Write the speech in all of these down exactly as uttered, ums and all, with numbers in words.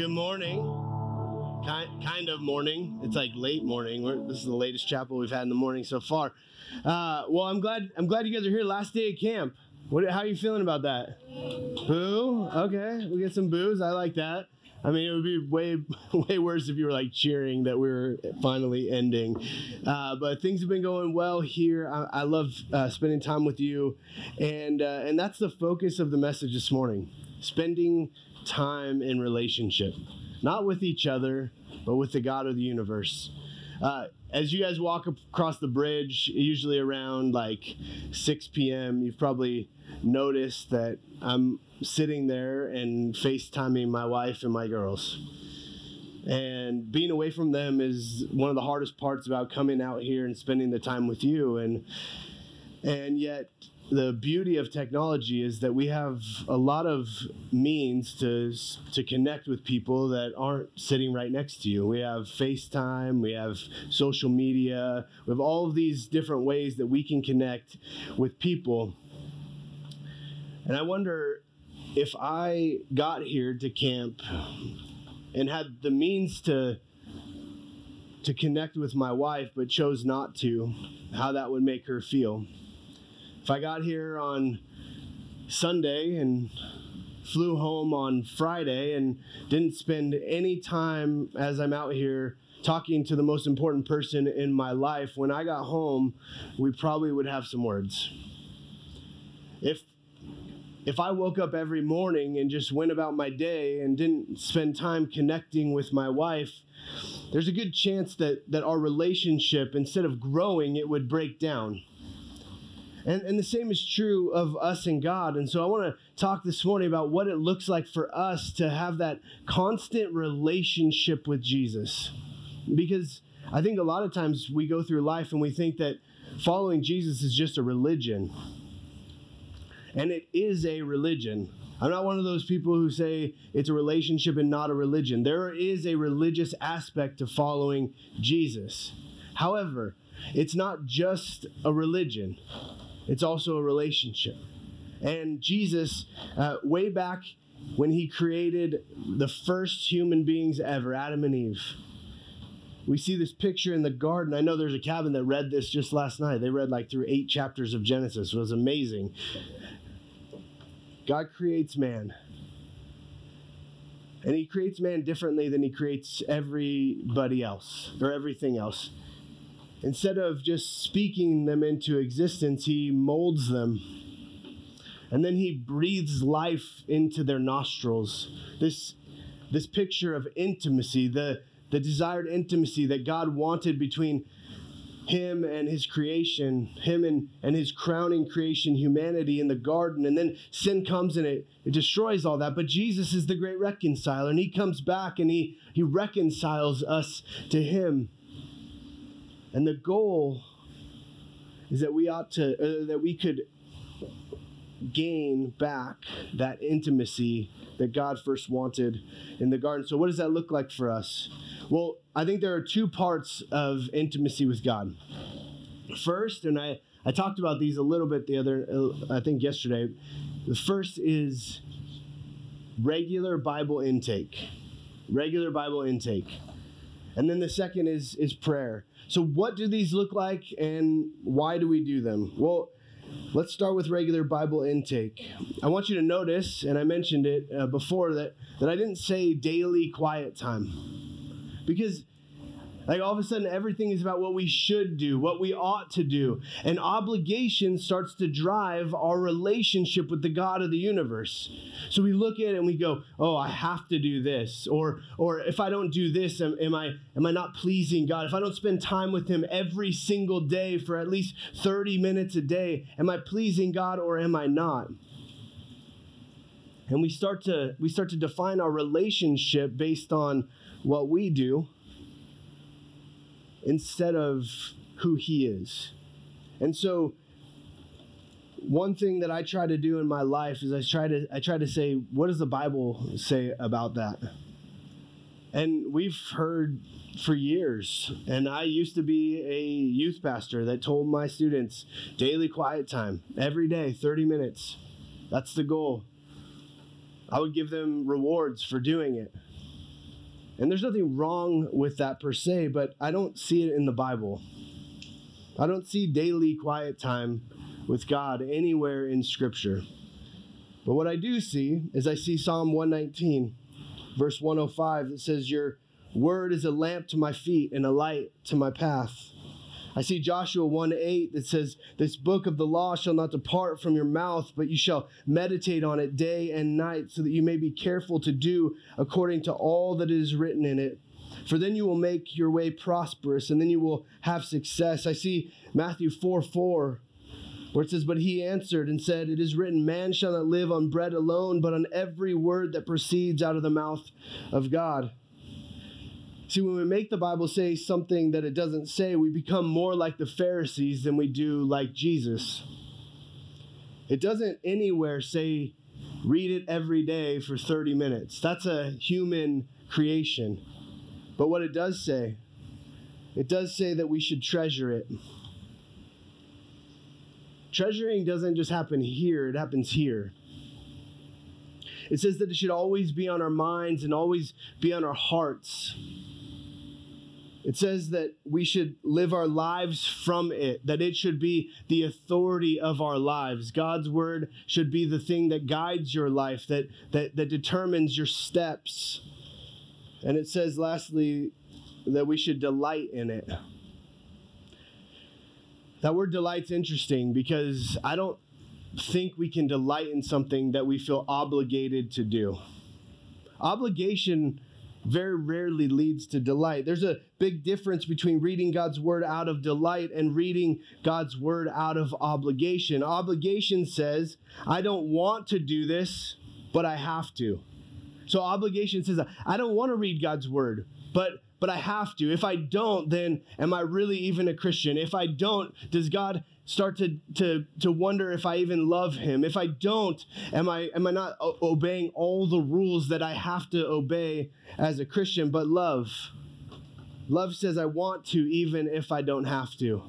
Good morning. Kind, kind of morning. It's like late morning. We're, this is the latest chapel we've had in the morning so far. Uh, well, I'm glad. I'm glad you guys are here. Last day of camp. What? How are you feeling about that? Boo. Okay, we'll get some boos. I like that. I mean, it would be way, way worse if you were like cheering that we were finally ending. Uh, but things have been going well here. I, I love uh, spending time with you, and uh, and that's the focus of the message this morning: spending time in relationship, not with each other, but with the God of the universe. Uh, as you guys walk across the bridge, usually around like six p.m., you've probably noticed that I'm sitting there and FaceTiming my wife and my girls. And being away from them is one of the hardest parts about coming out here and spending the time with you. And and yet the beauty of technology is that we have a lot of means to to connect with people that aren't sitting right next to you. We have FaceTime, we have social media, we have all of these different ways that we can connect with people. And I wonder if I got here to camp and had the means to to connect with my wife but chose not to, how that would make her feel. If I got here on Sunday and flew home on Friday and didn't spend any time as I'm out here talking to the most important person in my life, when I got home, we probably would have some words. If If I woke up every morning and just went about my day and didn't spend time connecting with my wife, there's a good chance that, that our relationship, instead of growing, it would break down. And, and the same is true of us and God. And so I want to talk this morning about what it looks like for us to have that constant relationship with Jesus. Because I think a lot of times we go through life and we think that following Jesus is just a religion. And it is a religion. I'm not one of those people who say it's a relationship and not a religion. There is a religious aspect to following Jesus. However, it's not just a religion. It's also a relationship. And Jesus, uh, way back when he created the first human beings ever, Adam and Eve, we see this picture in the garden. I know there's a cabin that read this just last night. They read like through eight chapters of Genesis. It was amazing. God creates man, and he creates man differently than he creates everybody else or everything else. Instead of just speaking them into existence, he molds them, and then he breathes life into their nostrils. This, this picture of intimacy, the, the desired intimacy that God wanted between him and his creation, him and, and his crowning creation, humanity in the garden. And then sin comes and it, it destroys all that. But Jesus is the great reconciler, and he comes back and he, he reconciles us to him. And the goal is that we ought to, uh, that we could gain back that intimacy that God first wanted in the garden. So what does that look like for us? Well, I think there are two parts of intimacy with God. First, and I, I talked about these a little bit the other, I think yesterday, the first is regular Bible intake, regular Bible intake. And then the second is, is prayer. So what do these look like, and why do we do them? Well, let's start with regular Bible intake. I want you to notice, and I mentioned it uh, before, that, that I didn't say daily quiet time. Because like all of a sudden everything is about what we should do, what we ought to do. And obligation starts to drive our relationship with the God of the universe. So we look at it and we go, oh, I have to do this. Or or if I don't do this, am, am I am I not pleasing God? If I don't spend time with him every single day for at least thirty minutes a day, am I pleasing God or am I not? And we start to we start to define our relationship based on what we do, instead of who he is. And so one thing that I try to do in my life is I try to I try to say, what does the Bible say about that? And we've heard for years, and I used to be a youth pastor that told my students, daily quiet time, every day, thirty minutes. That's the goal. I would give them rewards for doing it. And there's nothing wrong with that per se, but I don't see it in the Bible. I don't see daily quiet time with God anywhere in Scripture. But what I do see is I see Psalm one nineteen, verse one oh five, that says, "Your word is a lamp to my feet and a light to my path." I see Joshua one eight that says, "This book of the law shall not depart from your mouth, but you shall meditate on it day and night, so that you may be careful to do according to all that is written in it. For then you will make your way prosperous, and then you will have success." I see Matthew four four, where it says, "But he answered and said, it is written, man shall not live on bread alone, but on every word that proceeds out of the mouth of God." See, when we make the Bible say something that it doesn't say, we become more like the Pharisees than we do like Jesus. It doesn't anywhere say, read it every day for thirty minutes. That's a human creation. But what it does say, it does say that we should treasure it. Treasuring doesn't just happen here, it happens here. It says that it should always be on our minds and always be on our hearts. It says that we should live our lives from it, that it should be the authority of our lives. God's word should be the thing that guides your life, that, that, that determines your steps. And it says, lastly, that we should delight in it. That word delight's interesting because I don't think we can delight in something that we feel obligated to do. Obligation very rarely leads to delight. There's a big difference between reading God's word out of delight and reading God's word out of obligation. Obligation says, I don't want to do this, but I have to. So obligation says, I don't want to read God's word, but but I have to. If I don't, then am I really even a Christian? If I don't, does God start to to to wonder if I even love him? If I don't, am I am I not obeying all the rules that I have to obey as a Christian? But love, love says I want to even if I don't have to.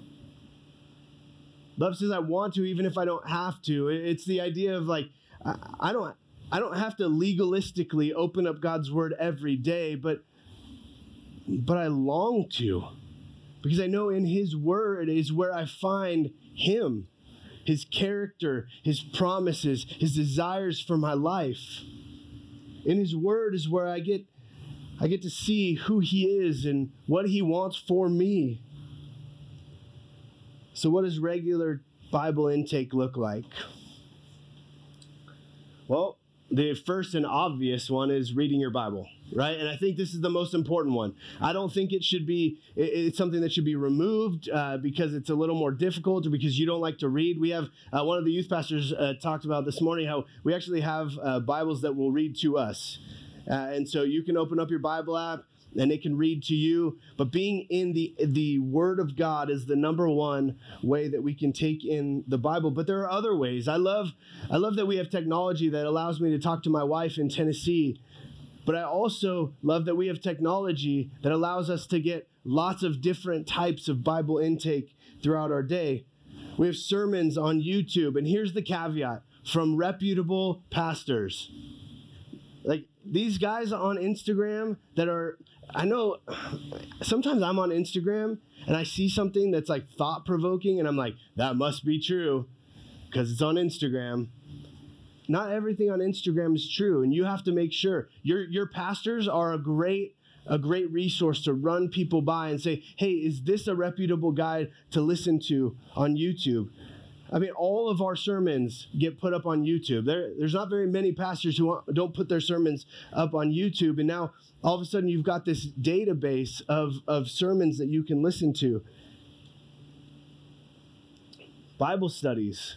Love says I want to even if I don't have to. It's the idea of like, I, I don't I don't have to legalistically open up God's word every day, but but I long to, because I know in his word is where I find him, his character, his promises, his desires for my life. In his word is where I get I get to see who he is and what he wants for me. So what does regular Bible intake look like? Well, the first and obvious one is reading your Bible, right? And I think this is the most important one. I don't think it should be, it's something that should be removed uh, because it's a little more difficult or because you don't like to read. We have, uh, one of the youth pastors uh, talked about this morning how we actually have uh, Bibles that will read to us. Uh, and so you can open up your Bible app and it can read to you. But being in the, the Word of God is the number one way that we can take in the Bible. But there are other ways. I love, I love that we have technology that allows me to talk to my wife in Tennessee. But I also love that we have technology that allows us to get lots of different types of Bible intake throughout our day. We have sermons on YouTube, and here's the caveat, from reputable pastors. Like these guys on Instagram that are, I know sometimes I'm on Instagram and I see something that's like thought-provoking and I'm like, that must be true because it's on Instagram. Not everything on Instagram is true, and you have to make sure. Your your pastors are a great a great resource to run people by and say, hey, is this a reputable guy to listen to on YouTube? I mean, all of our sermons get put up on YouTube. There, there's not very many pastors who want, don't put their sermons up on YouTube, and now all of a sudden you've got this database of, of sermons that you can listen to. Bible studies.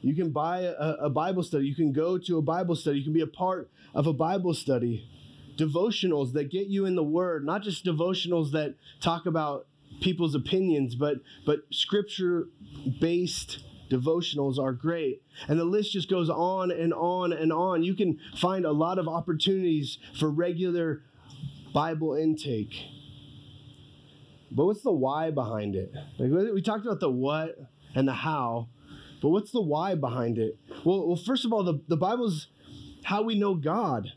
You can buy a, a Bible study. You can go to a Bible study. You can be a part of a Bible study. Devotionals that get you in the Word, not just devotionals that talk about people's opinions, but but Scripture-based devotionals are great. And the list just goes on and on and on. You can find a lot of opportunities for regular Bible intake. But what's the why behind it? Like we talked about the what and the how. But what's the why behind it? Well, well, first of all, the, the Bible's how we know God.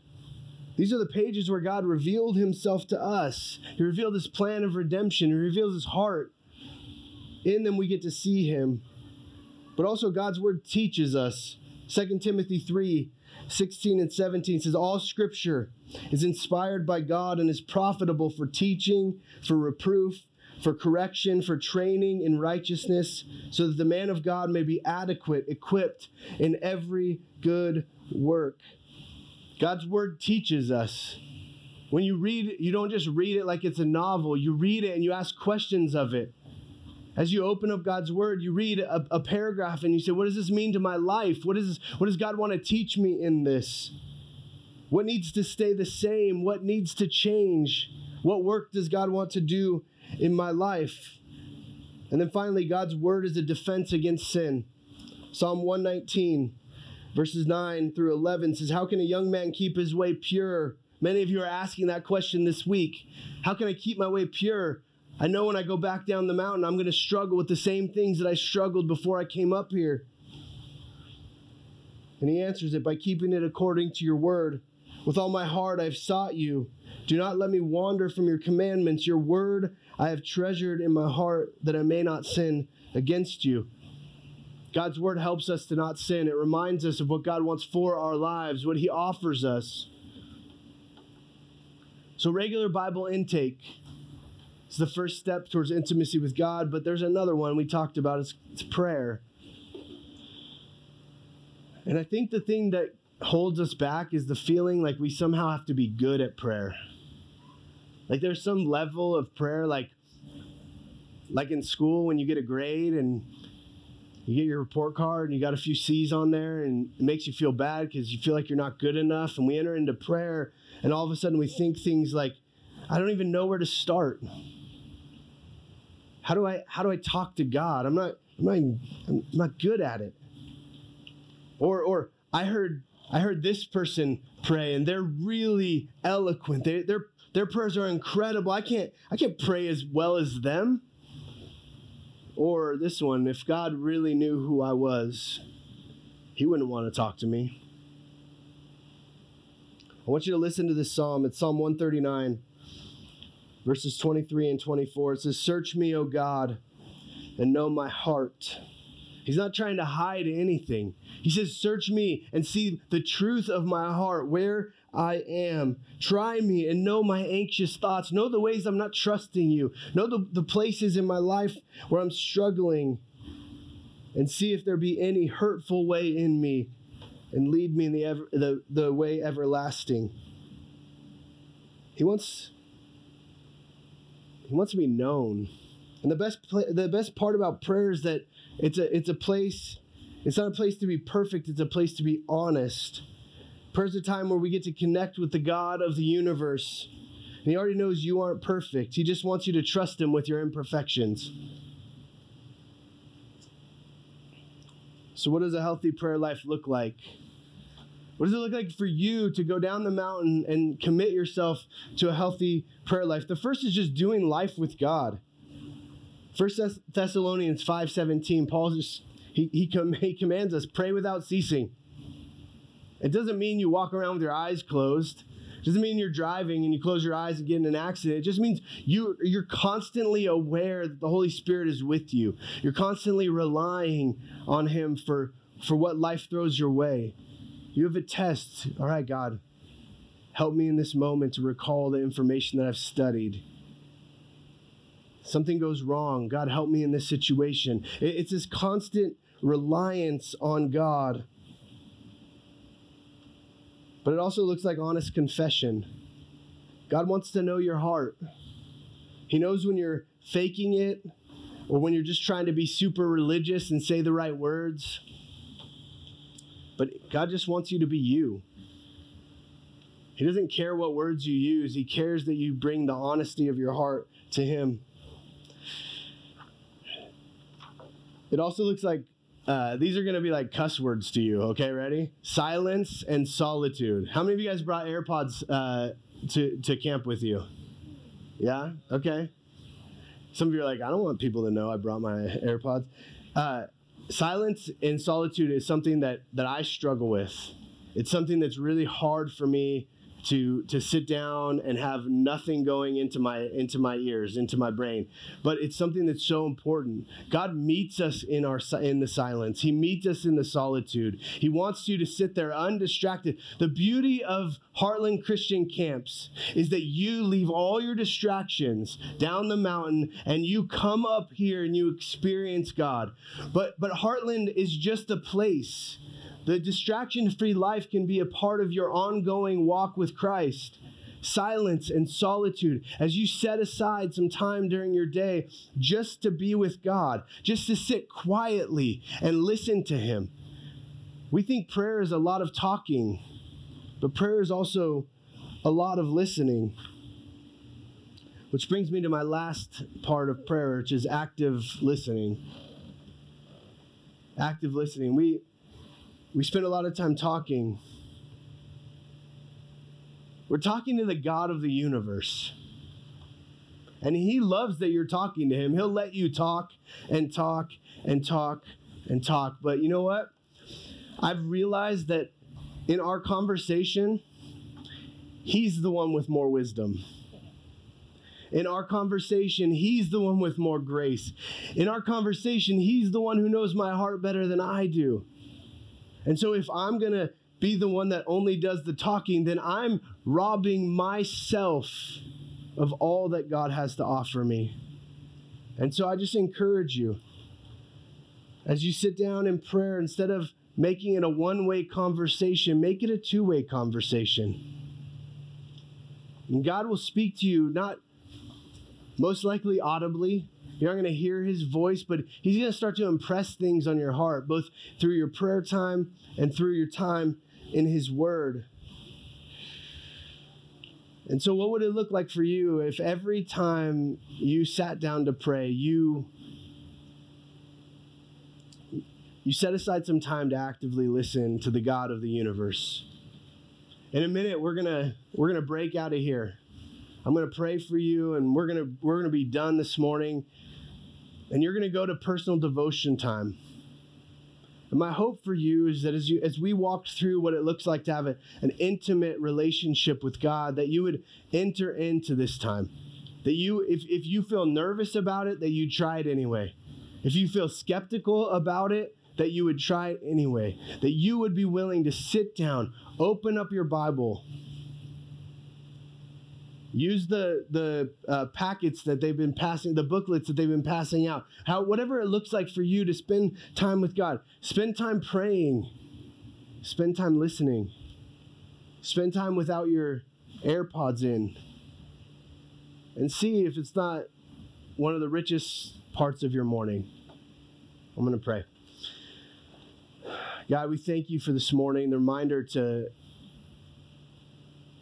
These are the pages where God revealed himself to us. He revealed his plan of redemption. He reveals his heart. In them we get to see him. But also God's word teaches us. Second Timothy three sixteen and seventeen says, all scripture is inspired by God and is profitable for teaching, for reproof, for correction, for training in righteousness, so that the man of God may be adequate, equipped in every good work. God's word teaches us. When you read it, you don't just read it like it's a novel. You read it and you ask questions of it. As you open up God's word, you read a, a paragraph and you say, what does this mean to my life? What is this, what does God want to teach me in this? What needs to stay the same? What needs to change? What work does God want to do in my life? And then finally, God's word is a defense against sin. Psalm one nineteen, verses nine through eleven says, how can a young man keep his way pure? Many of you are asking that question this week. How can I keep my way pure? I know when I go back down the mountain, I'm going to struggle with the same things that I struggled before I came up here. And he answers it by keeping it according to your word. With all my heart, I've sought you. Do not let me wander from your commandments. Your word I have treasured in my heart that I may not sin against you. God's word helps us to not sin. It reminds us of what God wants for our lives, what he offers us. So regular Bible intake is the first step towards intimacy with God, but there's another one we talked about. It's, it's prayer. And I think the thing that holds us back is the feeling like we somehow have to be good at prayer. Like there's some level of prayer, like like in school when you get a grade and you get your report card and you got a few C's on there and it makes you feel bad because you feel like you're not good enough. And we enter into prayer and all of a sudden we think things like, I don't even know where to start. How do I how do I talk to God? I'm not I'm not even, I'm not good at it. Or or I heard I heard this person pray and they're really eloquent. They, their, their prayers are incredible. I can't, I can't pray as well as them. Or this one, if God really knew who I was, he wouldn't want to talk to me. I want you to listen to this Psalm. It's Psalm one thirty-nine, verses twenty-three and twenty-four. It says, search me, O God, and know my heart. He's not trying to hide anything. He says, search me and see the truth of my heart, where I am. Try me and know my anxious thoughts. Know the ways I'm not trusting you. Know the, the places in my life where I'm struggling, and see if there be any hurtful way in me, and lead me in the, ever, the, the way everlasting. He wants, he wants to be known. And the best the best part about prayer is that it's a it's a place, it's not a place to be perfect, it's a place to be honest. Prayer's a time where we get to connect with the God of the universe. And he already knows you aren't perfect. He just wants you to trust him with your imperfections. So what does a healthy prayer life look like? What does it look like for you to go down the mountain and commit yourself to a healthy prayer life? The first is just doing life with God. First Thessalonians five seventeen, Paul just, he, he, com- he commands us, pray without ceasing. It doesn't mean you walk around with your eyes closed. It doesn't mean you're driving and you close your eyes and get in an accident. It just means you, you're constantly aware that the Holy Spirit is with you. You're constantly relying on him for, for what life throws your way. You have a test. All right, God, help me in this moment to recall the information that I've studied. Something goes wrong. God, help me in this situation. It's this constant reliance on God. But it also looks like honest confession. God wants to know your heart. He knows when you're faking it or when you're just trying to be super religious and say the right words. But God just wants you to be you. He doesn't care what words you use. He cares that you bring the honesty of your heart to him. It also looks like, uh, these are going to be like cuss words to you. Okay, ready? Silence and solitude. How many of you guys brought AirPods uh, to, to camp with you? Yeah? Okay. Some of you are like, I don't want people to know I brought my AirPods. Uh, silence and solitude is something that, that I struggle with. It's something that's really hard for me to to sit down and have nothing going into my into my ears, into my brain. But it's something that's so important. God meets us in our in the silence. He meets us in the solitude. He wants you to sit there undistracted. The beauty of Hartland Christian Camps is that you leave all your distractions down the mountain and you come up here and you experience God. But but Hartland is just a place. The distraction-free life can be a part of your ongoing walk with Christ. Silence and solitude, as you set aside some time during your day just to be with God, just to sit quietly and listen to Him. We think prayer is a lot of talking, but prayer is also a lot of listening. Which brings me to my last part of prayer, which is active listening. Active listening. We... We spend a lot of time talking. We're talking to the God of the universe. And He loves that you're talking to Him. He'll let you talk and talk and talk and talk. But you know what? I've realized that in our conversation, He's the one with more wisdom. In our conversation, He's the one with more grace. In our conversation, He's the one who knows my heart better than I do. And so if I'm going to be the one that only does the talking, then I'm robbing myself of all that God has to offer me. And so I just encourage you, as you sit down in prayer, instead of making it a one-way conversation, make it a two-way conversation. And God will speak to you, not most likely audibly. You're not going to hear His voice, but He's going to start to impress things on your heart, both through your prayer time and through your time in His Word. And so what would it look like for you if every time you sat down to pray, you, you set aside some time to actively listen to the God of the universe? In a minute, we're gonna we're gonna break out of here. I'm going to pray for you, and we're going to we're going to be done this morning. And you're going to go to personal devotion time. And my hope for you is that as you as we walk through what it looks like to have a, an intimate relationship with God, that you would enter into this time. That you, if, if you feel nervous about it, that you try it anyway. If you feel skeptical about it, that you would try it anyway. That you would be willing to sit down, open up your Bible, use the the uh, packets that they've been passing, the booklets that they've been passing out. How, whatever it looks like for you to spend time with God. Spend time praying. Spend time listening. Spend time without your AirPods in. And see if it's not one of the richest parts of your morning. I'm going to pray. God, we thank You for this morning, the reminder to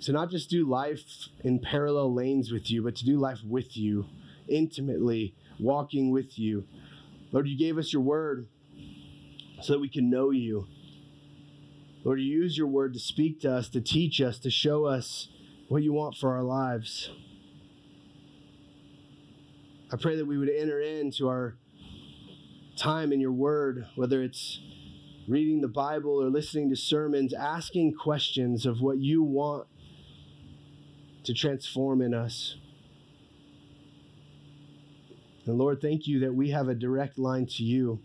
to not just do life in parallel lanes with You, but to do life with You, intimately, walking with You. Lord, You gave us Your word so that we can know You. Lord, You use Your word to speak to us, to teach us, to show us what You want for our lives. I pray that we would enter into our time in Your word, whether it's reading the Bible or listening to sermons, asking questions of what You want to transform in us. And Lord, thank You that we have a direct line to You.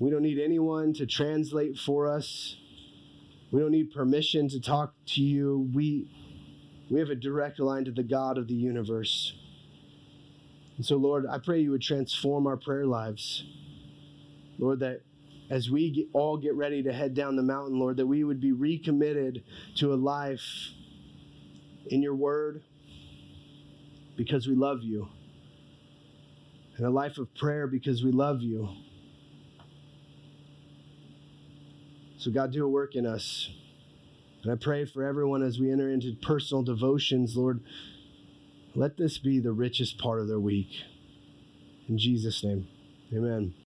We don't need anyone to translate for us. We don't need permission to talk to You. We, we have a direct line to the God of the universe. And so, Lord, I pray You would transform our prayer lives. Lord, that as we get, all get ready to head down the mountain, Lord, that we would be recommitted to a life in Your word because we love You, and a life of prayer because we love You. So God, do a work in us. And I pray for everyone as we enter into personal devotions, Lord, let this be the richest part of their week. In Jesus' name, amen.